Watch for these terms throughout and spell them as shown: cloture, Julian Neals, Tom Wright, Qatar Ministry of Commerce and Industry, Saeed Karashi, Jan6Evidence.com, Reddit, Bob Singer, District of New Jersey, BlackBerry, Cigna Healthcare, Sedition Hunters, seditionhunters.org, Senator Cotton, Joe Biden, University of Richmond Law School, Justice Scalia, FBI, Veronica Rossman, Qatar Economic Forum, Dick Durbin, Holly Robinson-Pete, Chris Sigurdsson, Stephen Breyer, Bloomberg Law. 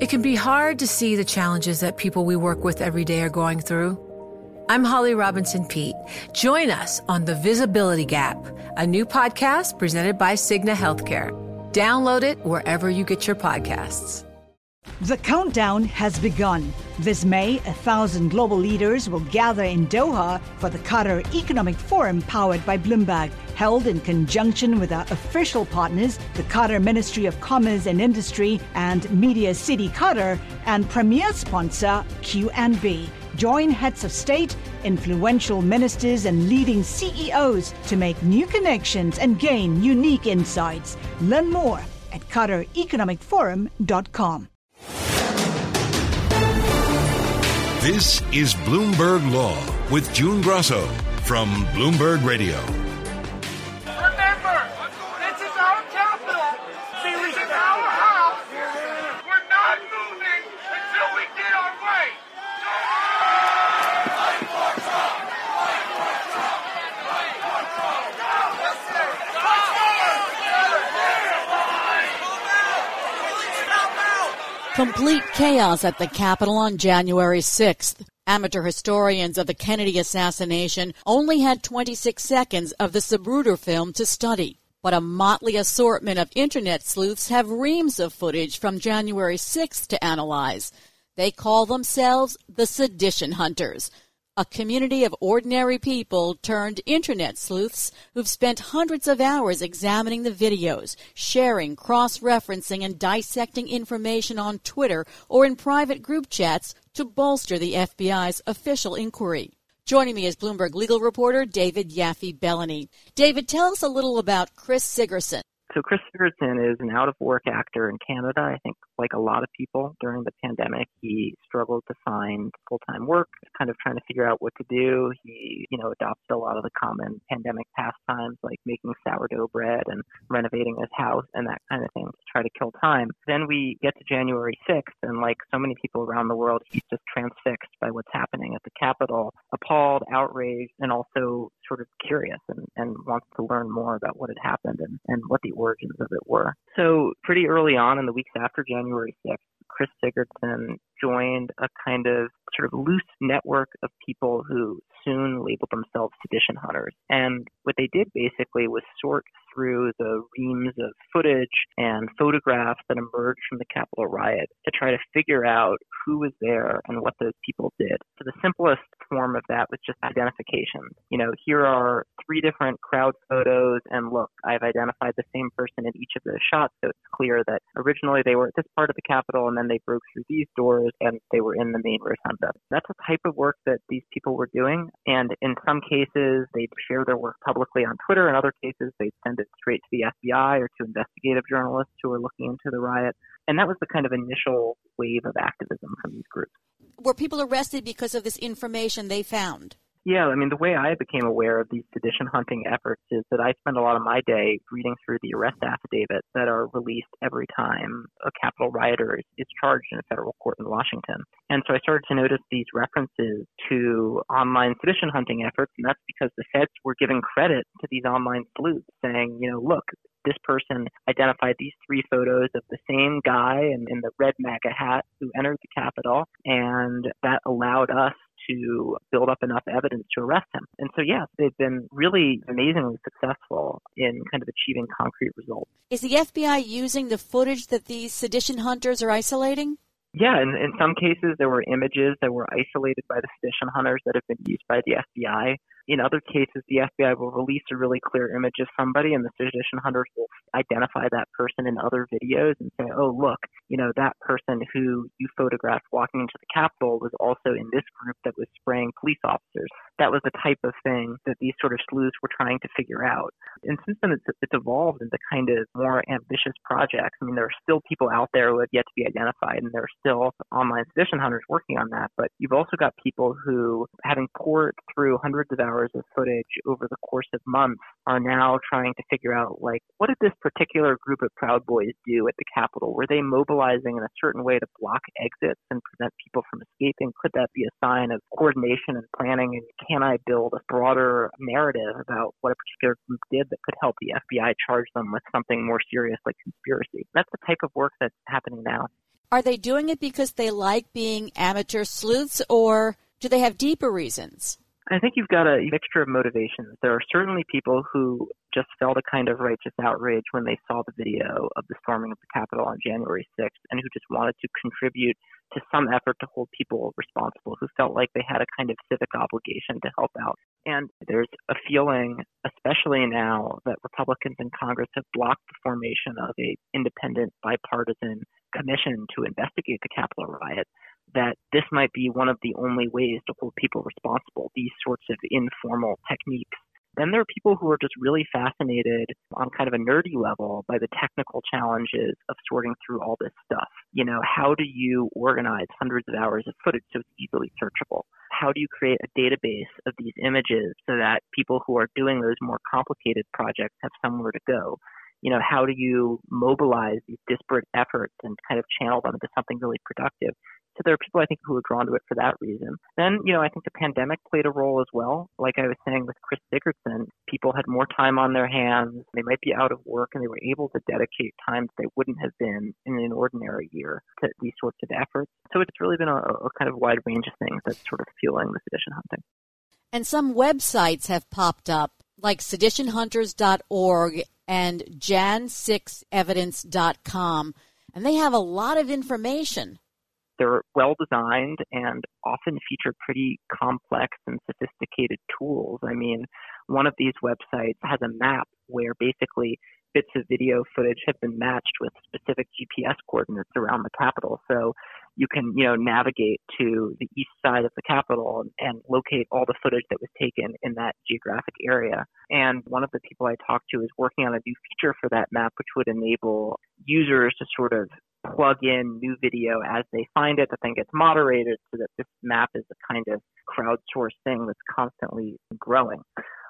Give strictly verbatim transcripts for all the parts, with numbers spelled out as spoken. It can be hard to see the challenges that people we work with every day are going through. I'm Holly Robinson-Pete. Join us on The Visibility Gap, a new podcast presented by Cigna Healthcare. Download it wherever you get your podcasts. The countdown has begun. This May, a thousand global leaders will gather in Doha for the Qatar Economic Forum powered by Bloomberg, held in conjunction with our official partners, the Qatar Ministry of Commerce and Industry and Media City Qatar, and premier sponsor Q N B. Join heads of state, influential ministers, and leading C E Os to make new connections and gain unique insights. Learn more at Qatar Economic Forum dot com. This is Bloomberg Law with June Grasso from Bloomberg Radio. Remember, this is our capital. This is our house. We're not moving until we get our way. Fight for Trump! Fight for Trump! Fight for Trump! Complete chaos at the Capitol on January sixth. Amateur historians of the Kennedy assassination only had twenty-six seconds of the Zapruder film to study. But a motley assortment of internet sleuths have reams of footage from January sixth to analyze. They call themselves the Sedition Hunters, a community of ordinary people turned internet sleuths who've spent hundreds of hours examining the videos, sharing, cross-referencing, and dissecting information on Twitter or in private group chats to bolster the F B I's official inquiry. Joining me is Bloomberg legal reporter David Yaffe Bellany. David, tell us a little about Chris Sigurdsson. So Chris Sigurdsson is an out-of-work actor in Canada. I think like a lot of people during the pandemic, he struggled to find full-time work, kind of trying to figure out what to do. He, you know, adopted a lot of the common pandemic pastimes like making sourdough bread and renovating his house and that kind of thing to try to kill time. Then we get to January sixth, and like so many people around the world, he's just transfixed by what's happening at the Capitol, appalled, outraged, and also sort of curious and, and wants to learn more about what had happened and, and what the origins of it were. So pretty early on in the weeks after January sixth, Chris Sigurdsson joined a kind of sort of loose network of people who soon labeled themselves sedition hunters. And what they did basically was sort through the reams of footage and photographs that emerged from the Capitol riot to try to figure out who was there and what those people did. So the simplest form of that was just identification. You know, here are three different crowd photos, and look, I've identified the same person in each of those shots, so it's clear that originally they were at this part of the Capitol, and then they broke through these doors, and they were in the main rotunda. That's the type of work that these people were doing, and in some cases, they'd share their work publicly on Twitter. In other cases, they'd send it straight to the F B I or to investigative journalists who were looking into the riot. And that was the kind of initial wave of activism from these groups. Were people arrested because of this information they found? Yeah, I mean, the way I became aware of these sedition hunting efforts is that I spend a lot of my day reading through the arrest affidavits that are released every time a Capitol rioter is charged in a federal court in Washington. And so I started to notice these references to online sedition hunting efforts, and that's because the feds were giving credit to these online sleuths, saying, you know, look, this person identified these three photos of the same guy in, in the red MAGA hat who entered the Capitol, and that allowed us to build up enough evidence to arrest him. And so, yes, they've been really amazingly successful in kind of achieving concrete results. Is the F B I using the footage that these sedition hunters are isolating? Yeah, in, in some cases, there were images that were isolated by the sedition hunters that have been used by the F B I. In other cases, the F B I will release a really clear image of somebody, and the sedition hunters will identify that person in other videos and say, oh, look, you know, that person who you photographed walking into the Capitol was also in this group that was spraying police officers. That was the type of thing that these sort of sleuths were trying to figure out. And since then, it's, it's evolved into kind of more ambitious projects. I mean, there are still people out there who have yet to be identified, and there are still online sedition hunters working on that. But you've also got people who, having poured through hundreds of hours of footage over the course of months, are now trying to figure out, like, what did this particular group of Proud Boys do at the Capitol? Were they mobilizing in a certain way to block exits and prevent people from escaping? Could that be a sign of coordination and planning? And can I build a broader narrative about what a particular group did that could help the F B I charge them with something more serious like conspiracy? That's the type of work that's happening now. Are they doing it because they like being amateur sleuths, or do they have deeper reasons? I think you've got a mixture of motivations. There are certainly people who just felt a kind of righteous outrage when they saw the video of the storming of the Capitol on January sixth, and who just wanted to contribute to some effort to hold people responsible, who felt like they had a kind of civic obligation to help out. And there's a feeling, especially now, that Republicans in Congress have blocked the formation of an independent bipartisan commission to investigate the Capitol riot, that this might be one of the only ways to hold people responsible, these sorts of informal techniques. Then there are people who are just really fascinated on kind of a nerdy level by the technical challenges of sorting through all this stuff. You know, how do you organize hundreds of hours of footage so it's easily searchable? How do you create a database of these images so that people who are doing those more complicated projects have somewhere to go? You know, how do you mobilize these disparate efforts and kind of channel them into something really productive? So there are people, I think, who are drawn to it for that reason. Then, you know, I think the pandemic played a role as well. Like I was saying with Chris Sigurdsson, people had more time on their hands. They might be out of work, and they were able to dedicate time that they wouldn't have been in an ordinary year to these sorts of efforts. So it's really been a, a kind of wide range of things that's sort of fueling the sedition hunting. And some websites have popped up, like sedition hunters dot org and Jan six evidence dot com, and they have a lot of information. They're well-designed and often feature pretty complex and sophisticated tools. I mean, one of these websites has a map where basically bits of video footage have been matched with specific G P S coordinates around the Capitol. So you can, you know, navigate to the east side of the Capitol and, and locate all the footage that was taken in that geographic area. And one of the people I talked to is working on a new feature for that map, which would enable users to sort of plug in new video as they find it, that then gets moderated, so that this map is a kind of crowdsourced thing that's constantly growing.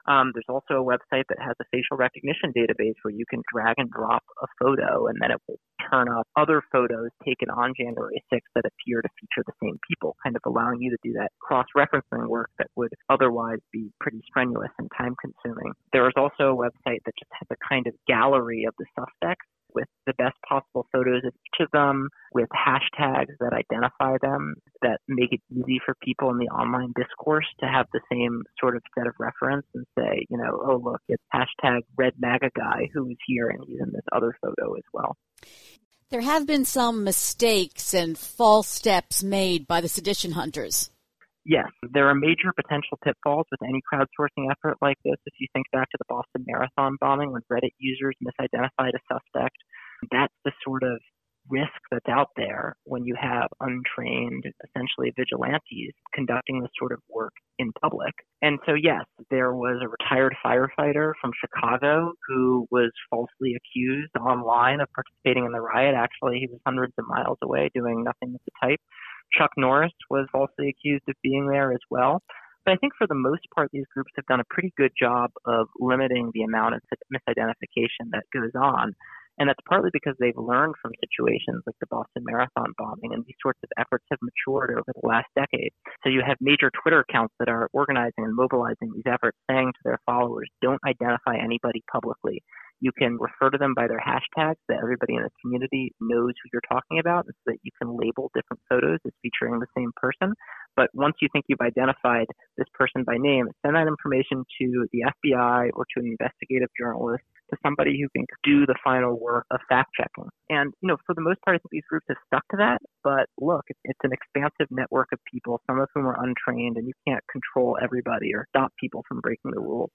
Um, there's also a website that has a facial recognition database where you can drag and drop a photo, and then it will turn up other photos taken on January sixth that appear to feature the same people, kind of allowing you to do that cross-referencing work that would otherwise be pretty strenuous and time-consuming. There is also a website that just has a kind of gallery of the suspects, with the best possible photos of each of them, with hashtags that identify them, that make it easy for people in the online discourse to have the same sort of set of reference and say, you know, oh, look, it's hashtag Red MAGA guy who is here, and he's in this other photo as well. There have been some mistakes and false steps made by the sedition hunters. Yes, there are major potential pitfalls with any crowdsourcing effort like this. If you think back to the Boston Marathon bombing when Reddit users misidentified a suspect, that's the sort of risk that's out there when you have untrained, essentially vigilantes conducting this sort of work in public. And so, yes, there was a retired firefighter from Chicago who was falsely accused online of participating in the riot. Actually, he was hundreds of miles away doing nothing of the type. Chuck Norris was falsely accused of being there as well. But I think for the most part, these groups have done a pretty good job of limiting the amount of misidentification that goes on. And that's partly because they've learned from situations like the Boston Marathon bombing, and these sorts of efforts have matured over the last decade. So you have major Twitter accounts that are organizing and mobilizing these efforts, saying to their followers, don't identify anybody publicly. You can refer to them by their hashtags, that everybody in the community knows who you're talking about, so that you can label different photos as featuring the same person. But once you think you've identified this person by name, send that information to the F B I or to an investigative journalist, to somebody who can do the final work of fact-checking. And, you know, for the most part, I think these groups have stuck to that. But look, it's an expansive network of people, some of whom are untrained, and you can't control everybody or stop people from breaking the rules.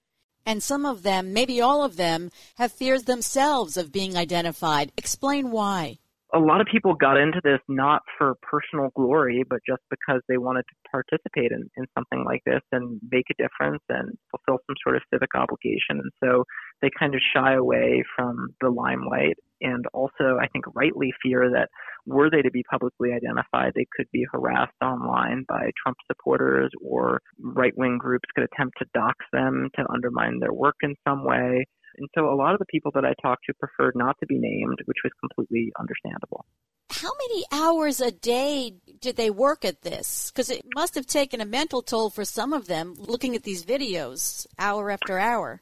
And some of them, maybe all of them, have fears themselves of being identified. Explain why. A lot of people got into this not for personal glory, but just because they wanted to participate in, in something like this and make a difference and fulfill some sort of civic obligation. And so they kind of shy away from the limelight, and also, I think, rightly fear that were they to be publicly identified, they could be harassed online by Trump supporters, or right-wing groups could attempt to dox them to undermine their work in some way. And so a lot of the people that I talked to preferred not to be named, which was completely understandable. How many hours a day did they work at this? Because it must have taken a mental toll for some of them, looking at these videos hour after hour.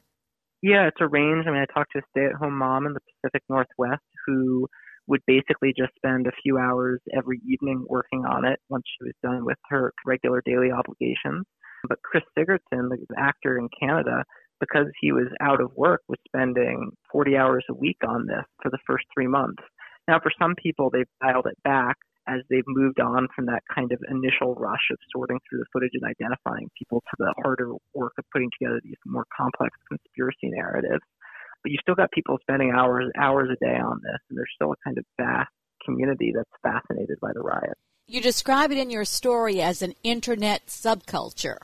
Yeah, it's a range. I mean, I talked to a stay-at-home mom in the Pacific Northwest who would basically just spend a few hours every evening working on it once she was done with her regular daily obligations. But Chris Sigurdsson, the actor in Canada, because he was out of work, was spending forty hours a week on this for the first three months. Now, for some people, they've dialed it back as they've moved on from that kind of initial rush of sorting through the footage and identifying people to the harder work of putting together these more complex conspiracy narratives. But you've still got people spending hours, hours a day on this, and there's still a kind of vast community that's fascinated by the riot. You describe it in your story as an internet subculture.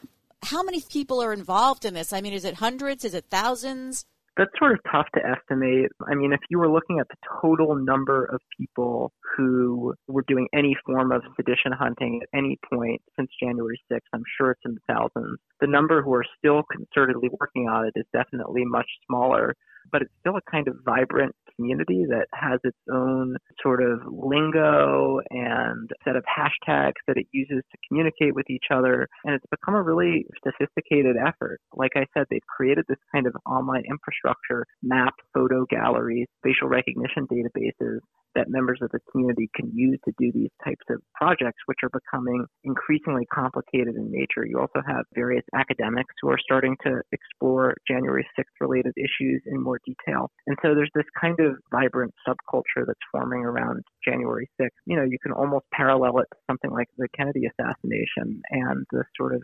How many people are involved in this? I mean, is it hundreds? Is it thousands? That's sort of tough to estimate. I mean, if you were looking at the total number of people who were doing any form of sedition hunting at any point since January sixth, I'm sure it's in the thousands. The number who are still concertedly working on it is definitely much smaller, but it's still a kind of vibrant community that has its own sort of lingo and set of hashtags that it uses to communicate with each other. And it's become a really sophisticated effort. Like I said, they've created this kind of online infrastructure, map, photo galleries, facial recognition databases that members of the community can use to do these types of projects, which are becoming increasingly complicated in nature. You also have various academics who are starting to explore January sixth-related issues in more detail. And so there's this kind of vibrant subculture that's forming around January sixth. You know, you can almost parallel it to something like the Kennedy assassination and the sort of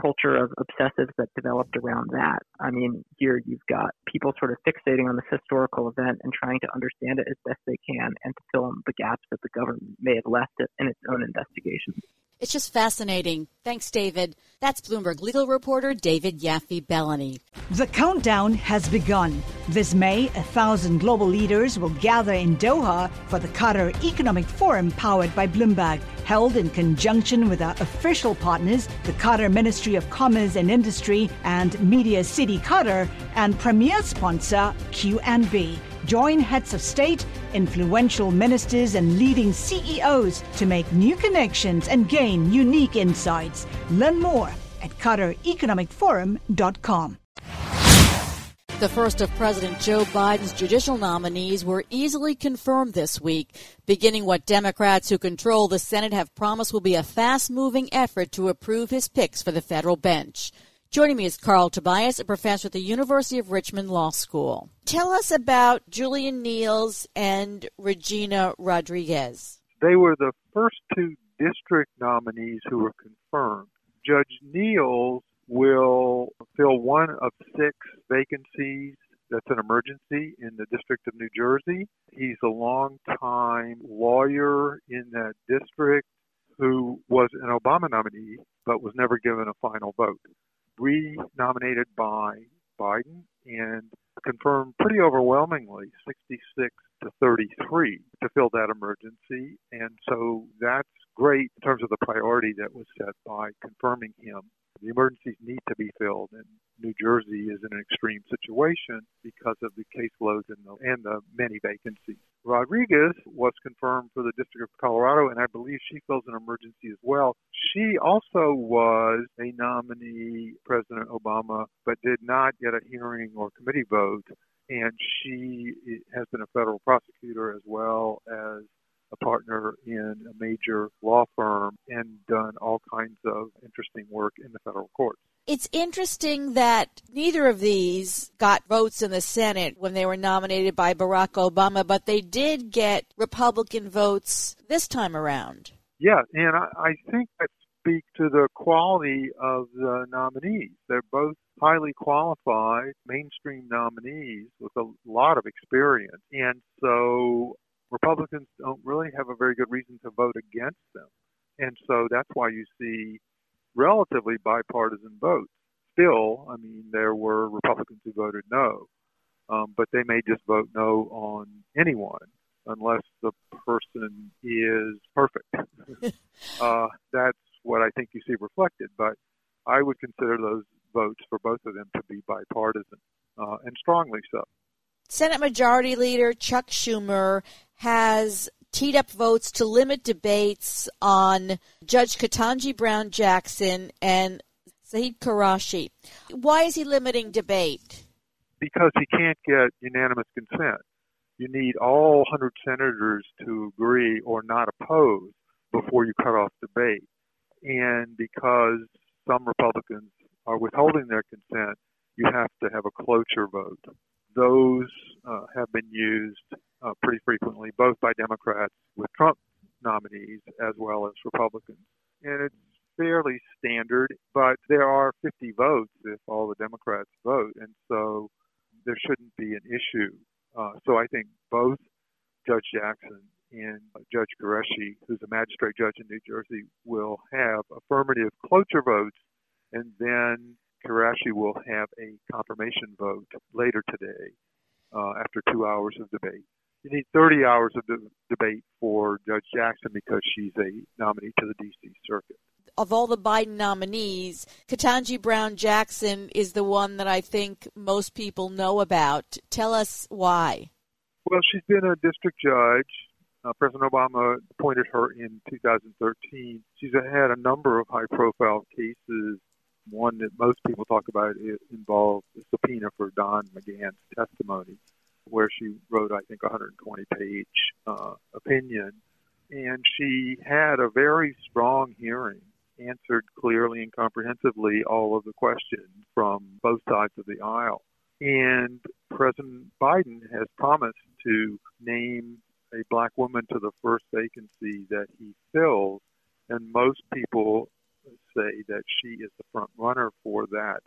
culture of obsessives that developed around that. I mean, here you've got people sort of fixating on this historical event and trying to understand it as best they can and to fill in the gaps that the government may have left it in its own investigation. It's just fascinating. Thanks, David. That's Bloomberg legal reporter David Yaffe Bellany. The countdown has begun. This May, a thousand global leaders will gather in Doha for the Qatar Economic Forum powered by Bloomberg, held in conjunction with our official partners, the Qatar Ministry of Commerce and Industry and Media City Qatar, and premier sponsor Q N B. Join heads of state, influential ministers, and leading C E Os to make new connections and gain unique insights. Learn more at Qatar Economic Forum dot com. The first of President Joe Biden's judicial nominees were easily confirmed this week, beginning what Democrats who control the Senate have promised will be a fast-moving effort to approve his picks for the federal bench. Joining me is Carl Tobias, a professor at the University of Richmond Law School. Tell us about Julian Neals and Regina Rodriguez. They were the first two district nominees who were confirmed. Judge Neals will fill one of six vacancies. That's an emergency in the District of New Jersey. He's a longtime lawyer in that district who was an Obama nominee but was never given a final vote. Renominated by Biden and confirmed pretty overwhelmingly, sixty-six to thirty-three, to fill that emergency. And so that's great in terms of the priority that was set by confirming him. The emergencies need to be filled, and New Jersey is in an extreme situation because of the caseloads and the, and the many vacancies. Rodriguez was confirmed for the District of Colorado, and I believe she fills an emergency as well. She also was a nominee, President Obama, but did not get a hearing or committee vote, and she has been a federal prosecutor as well as a partner in a major law firm and done all kinds of interesting work in the federal courts. It's interesting that neither of these got votes in the Senate when they were nominated by Barack Obama, but they did get Republican votes this time around. Yeah, and I, I think that speaks to the quality of the nominees. They're both highly qualified, mainstream nominees with a lot of experience. And so Republicans don't really have a very good reason to vote against them. And so that's why you see relatively bipartisan votes. Still, I mean, there were Republicans who voted no, um, but they may just vote no on anyone unless the person is perfect. uh, that's what I think you see reflected. But I would consider those votes for both of them to be bipartisan, uh, and strongly so. Senate Majority Leader Chuck Schumer has teed up votes to limit debates on Judge Ketanji Brown Jackson and Saeed Karashi. Why is he limiting debate? Because he can't get unanimous consent. you need all one hundred senators to agree or not oppose before you cut off debate. And because some Republicans are withholding their consent, you have to have a cloture vote. Those uh, have been used uh, pretty frequently, both by Democrats with Trump nominees as well as Republicans. And it's fairly standard, but there are fifty votes if all the Democrats vote, and so there shouldn't be an issue. Uh, so I think both Judge Jackson and Judge Karashi, who's a magistrate judge in New Jersey, will have affirmative cloture votes, and then Karashi will have a confirmation vote later today uh, after two hours of debate. You need thirty hours of de- debate for Judge Jackson because she's a nominee to the D C. Circuit. Of all the Biden nominees, Ketanji Brown Jackson is the one that I think most people know about. Tell us why. Well, she's been a district judge. Uh, President Obama appointed her in two thousand thirteen. She's had a number of high-profile cases. One that most people talk about involved the subpoena for Don McGahn's testimony, where she wrote, I think, a one hundred twenty page uh, opinion. And she had a very strong hearing, answered clearly and comprehensively all of the questions from both sides of the aisle. And President Biden has promised to name a black woman to the first vacancy that he fills, and most people say that she is the front runner for that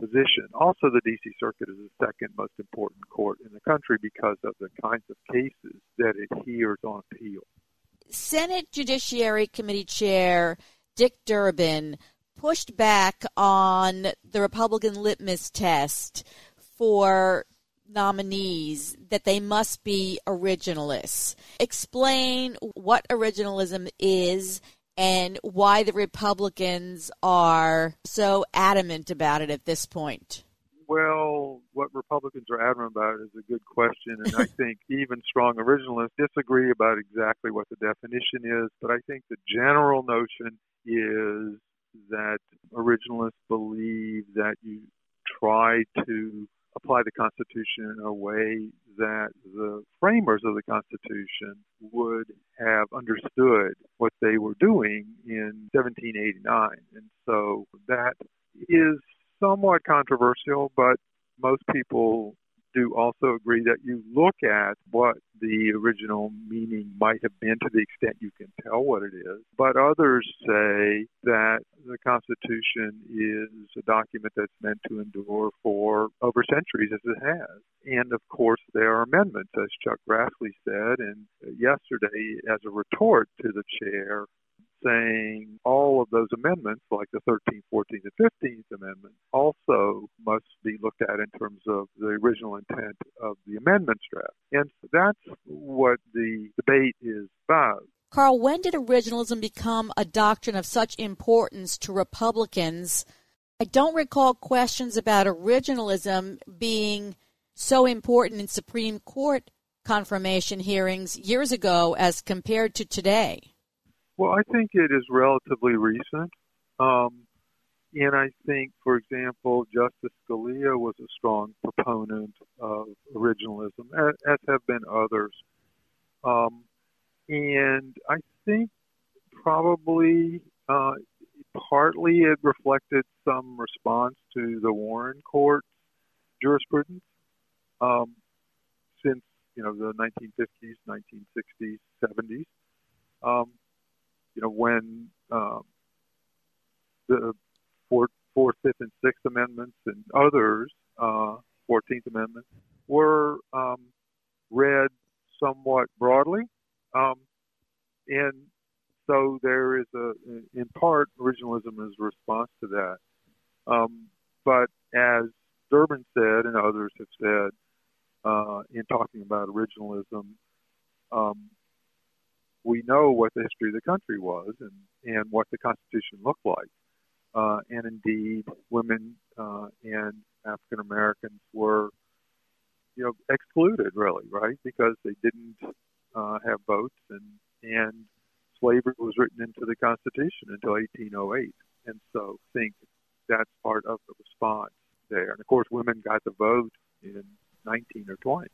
position. Also, the D C. Circuit is the second most important court in the country because of the kinds of cases that it hears on appeal. Senate Judiciary Committee Chair Dick Durbin pushed back on the Republican litmus test for nominees, that they must be originalists. Explain what originalism is and why the Republicans are so adamant about it at this point. Well, what Republicans are adamant about is a good question, and I think even strong originalists disagree about exactly what the definition is, but I think the general notion is that originalists believe that you try to apply the Constitution in a way that the framers of the Constitution would have understood what they were doing in seventeen eighty-nine. And so that is somewhat controversial, but most people do also agree that you look at what the original meaning might have been to the extent you can tell what it is. But others say that the Constitution is a document that's meant to endure for over centuries as it has. And, of course, there are amendments, as Chuck Grassley said, and yesterday as a retort to the chair, saying all of those amendments, like the thirteenth, fourteenth, and fifteenth Amendment, also must be looked at in terms of the original intent of the amendments draft. And that's what the debate is about. Carl, when did originalism become a doctrine of such importance to Republicans? I don't recall questions about originalism being so important in Supreme Court confirmation hearings years ago as compared to today. Well, I think it is relatively recent. Um, and I think, for example, Justice Scalia was a strong proponent of originalism, as, as have been others. Um, and I think probably uh, partly it reflected some response to the Warren Court jurisprudence um, since, you know, the nineteen fifties, nineteen sixties, seventies. Um, You know, when um, the Fourth, Fifth, and Sixth Amendments and others, uh, Fourteenth Amendment, were um, read somewhat broadly. Um, and so there is, a, in part, originalism is a response to that. Um, but as Durbin said and others have said uh, in talking about originalism, um, we know what the history of the country was and, and what the Constitution looked like. Uh, and indeed, women uh, and African Americans were, you know, excluded, really, right? Because they didn't uh, have votes, and, and slavery was written into the Constitution until eighteen oh eight. And so I think that's part of the response there. And, of course, women got the vote in nineteen or twenty.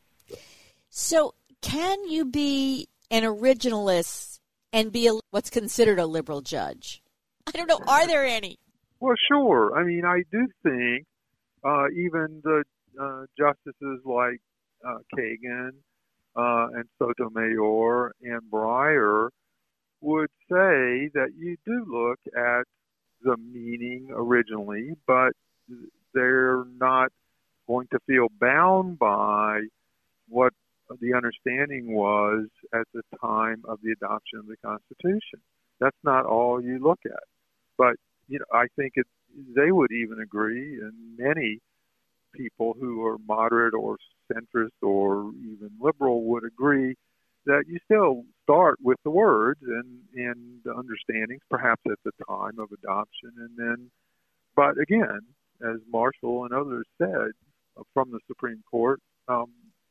So Can you be an originalist and be a, what's considered a liberal judge? I don't know. Are there any? Well, sure. I mean, I do think uh, even the uh, justices like uh, Kagan uh, and Sotomayor and Breyer would say that you do look at the meaning originally, but they're not going to feel bound by what the understanding was at the time of the adoption of the Constitution. That's not all you look at. But you know, I think it, they would even agree, and many people who are moderate or centrist or even liberal would agree, that you still start with the words and, and the understandings, perhaps at the time of adoption. And then, but again, as Marshall and others said from the Supreme Court, um,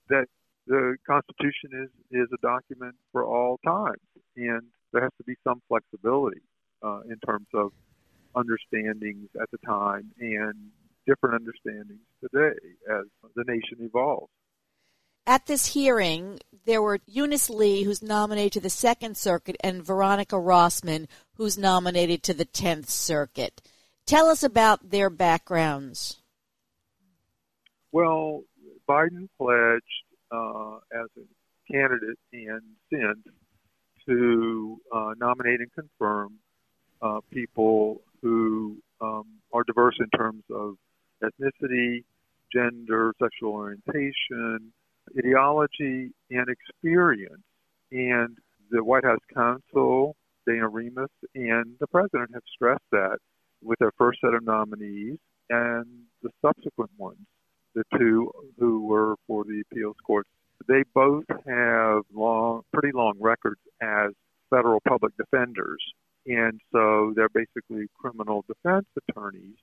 that the Constitution is, is a document for all times, and there has to be some flexibility uh, in terms of understandings at the time and different understandings today as the nation evolves. At this hearing, there were Eunice Lee, who's nominated to the Second Circuit, and Veronica Rossman, who's nominated to the Tenth Circuit. Tell us about their backgrounds. Well, Biden pledged uh, as a candidate and since to uh, nominate and confirm uh, people who um, are diverse in terms of ethnicity, gender, sexual orientation, ideology, and experience. And the White House counsel, Dana Remus, and the president have stressed that with their first set of nominees and the subsequent ones, the two who were for the appeals courts. They both have long, pretty long records as federal public defenders. And so they're basically criminal defense attorneys.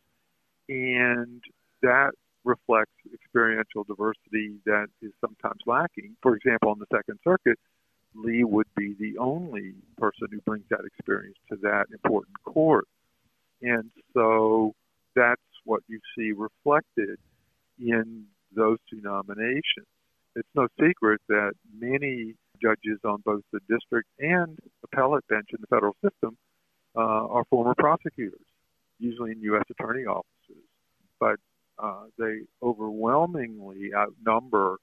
And that reflects experiential diversity that is sometimes lacking. For example, on the Second Circuit, Lee would be the only person who brings that experience to that important court. And so that's what you see reflected in those two nominations. It's no secret that many judges on both the district and appellate bench in the federal system uh, are former prosecutors, usually in U S attorney offices. But Uh, they overwhelmingly outnumber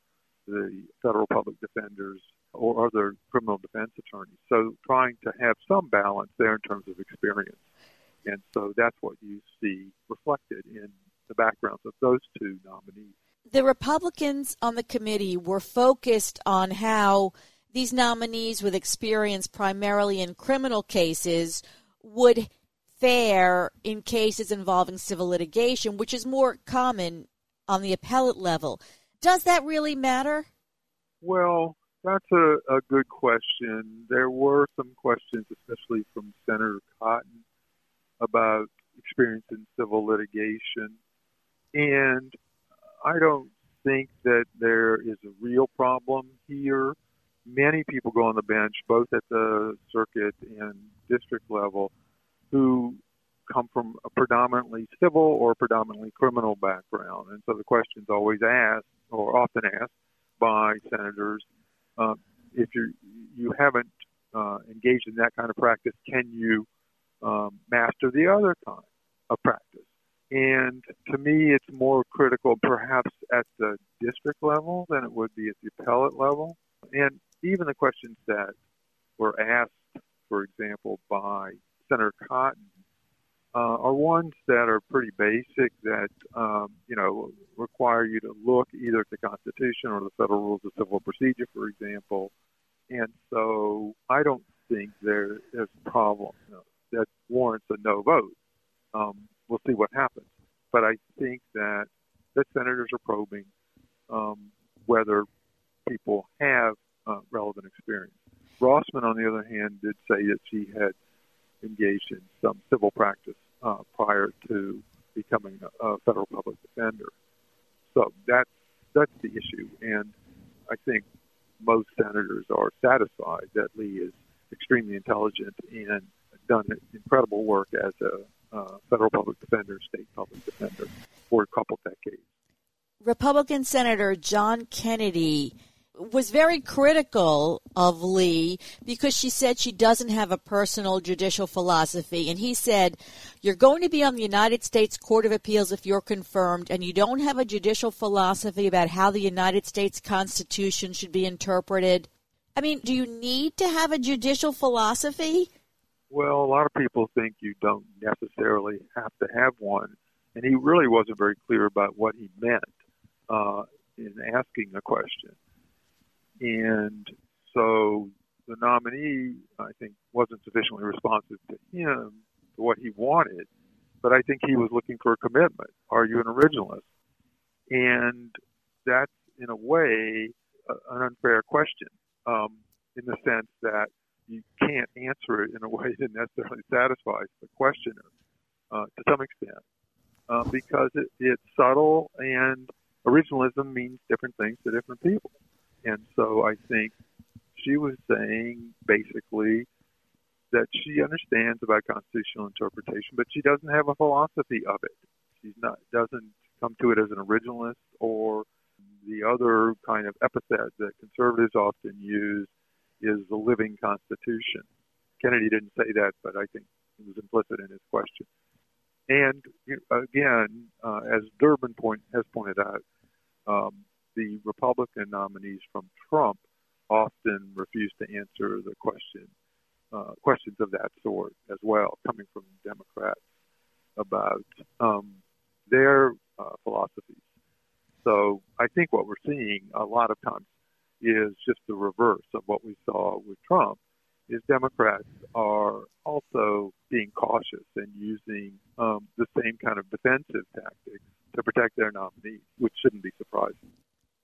the federal public defenders or other criminal defense attorneys. So trying to have some balance there in terms of experience. And so that's what you see reflected in the backgrounds of those two nominees. The Republicans on the committee were focused on how these nominees with experience primarily in criminal cases would fair in cases involving civil litigation, which is more common on the appellate level. Does that really matter? Well, that's a, a good question. There were some questions, especially from Senator Cotton, about experience in civil litigation. And I don't think that there is a real problem here. Many people go on the bench, both at the circuit and district level, who come from a predominantly civil or predominantly criminal background. And so the question is always asked, or often asked, by senators, uh, if you you haven't uh, engaged in that kind of practice, can you um, master the other kind of practice? And to me, it's more critical perhaps at the district level than it would be at the appellate level. And even the questions that were asked, for example, by Senator Cotton, uh, are ones that are pretty basic that, um, you know, require you to look either at the Constitution or the Federal Rules of Civil Procedure, for example. And so I don't think there is a problem, you know, that warrants a no vote. Um, we'll see what happens. But I think that, that senators are probing um, whether people have uh, relevant experience. Rossman, on the other hand, did say that she had engaged in some civil practice uh, prior to becoming a, a federal public defender. So that's, that's the issue. And I think most senators are satisfied that Lee is extremely intelligent and done incredible work as a uh, federal public defender, state public defender for a couple decades. Republican Senator John Kennedy was very critical of Lee because she said she doesn't have a personal judicial philosophy. And he said, you're going to be on the United States Court of Appeals if you're confirmed, and you don't have a judicial philosophy about how the United States Constitution should be interpreted. I mean, do you need to have a judicial philosophy? Well, a lot of people think you don't necessarily have to have one. And he really wasn't very clear about what he meant uh, in asking the question. And so the nominee, I think, wasn't sufficiently responsive to him, to what he wanted. But I think he was looking for a commitment. Are you an originalist? And that's, in a way, a, an unfair question um, in the sense that you can't answer it in a way that necessarily satisfies the questioner uh, to some extent uh, because it, it's subtle, and originalism means different things to different people. And so I think she was saying basically that she understands about constitutional interpretation, but she doesn't have a philosophy of it. She's not doesn't come to it as an originalist or the other kind of epithet that conservatives often use is the living Constitution. Kennedy didn't say that, but I think it was implicit in his question. And again, uh, as Durbin point, has pointed out, um, the Republican nominees from Trump often refuse to answer the question, uh, questions of that sort as well, coming from Democrats about um, their uh, philosophies. So I think what we're seeing a lot of times is just the reverse of what we saw with Trump, is Democrats are also being cautious and using um, the same kind of defensive tactics to protect their nominees, which shouldn't be surprising.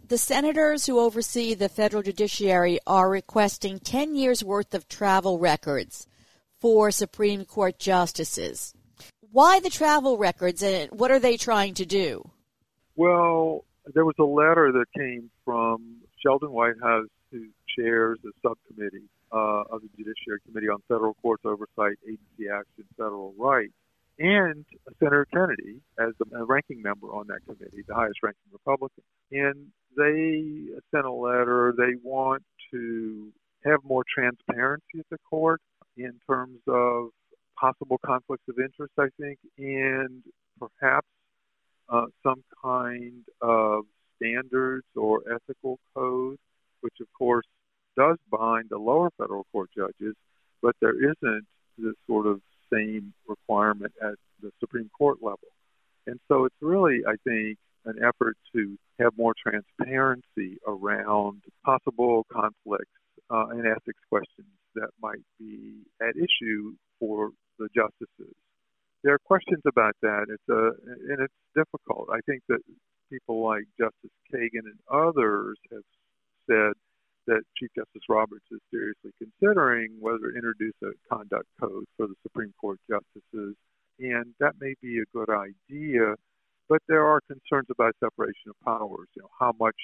The senators who oversee the federal judiciary are requesting ten years' worth of travel records for Supreme Court justices. Why the travel records, and what are they trying to do? Well, there was a letter that came from Sheldon Whitehouse, who chairs the subcommittee uh, of the Judiciary Committee on Federal Courts Oversight, Agency Action, Federal Rights, and Senator Kennedy as the ranking member on that committee, the highest-ranking Republican. And they sent a letter. They want to have more transparency at the court in terms of possible conflicts of interest, I think, and perhaps uh, some kind of standards or ethical codes, which of course does bind the lower federal court judges, but there isn't this sort of same requirement at the Supreme Court level. And so it's really, I think, an effort to have more transparency around possible conflicts uh, and ethics questions that might be at issue for the justices. There are questions about that, it's a, and it's difficult. I think that people like Justice Kagan and others have said that Chief Justice Roberts is seriously considering whether to introduce a conduct code for the Supreme Court justices, and that may be a good idea, but there are concerns about separation of powers. You know, how much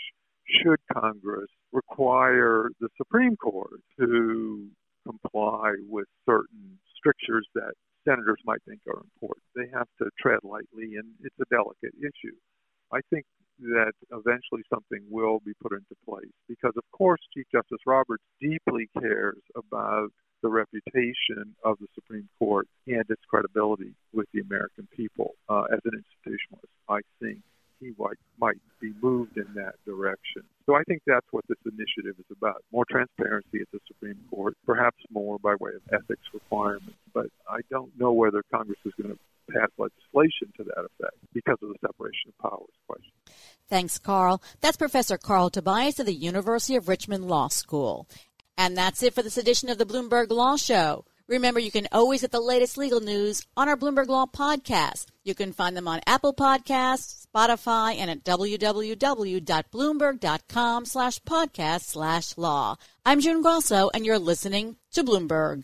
should Congress require the Supreme Court to comply with certain strictures that senators might think are important? They have to tread lightly, and it's a delicate issue. I think that eventually something will be put into place because, of course, Chief Justice Roberts deeply cares about the reputation of the Supreme Court and its credibility with the American people uh, as an institutionalist. I think he might, might be moved in that direction. So I think that's what this initiative is about, more transparency at the Supreme Court, perhaps more by way of ethics requirements. But I don't know whether Congress is going to pass legislation to that effect because of the separation of powers question. Thanks, Carl. That's Professor Carl Tobias of the University of Richmond Law School. And that's it for this edition of the Bloomberg Law Show. Remember, you can always get the latest legal news on our Bloomberg Law podcast. You can find them on Apple Podcasts, Spotify, and at www.bloomberg.com slash podcast slash law. I'm June Grasso, and you're listening to Bloomberg.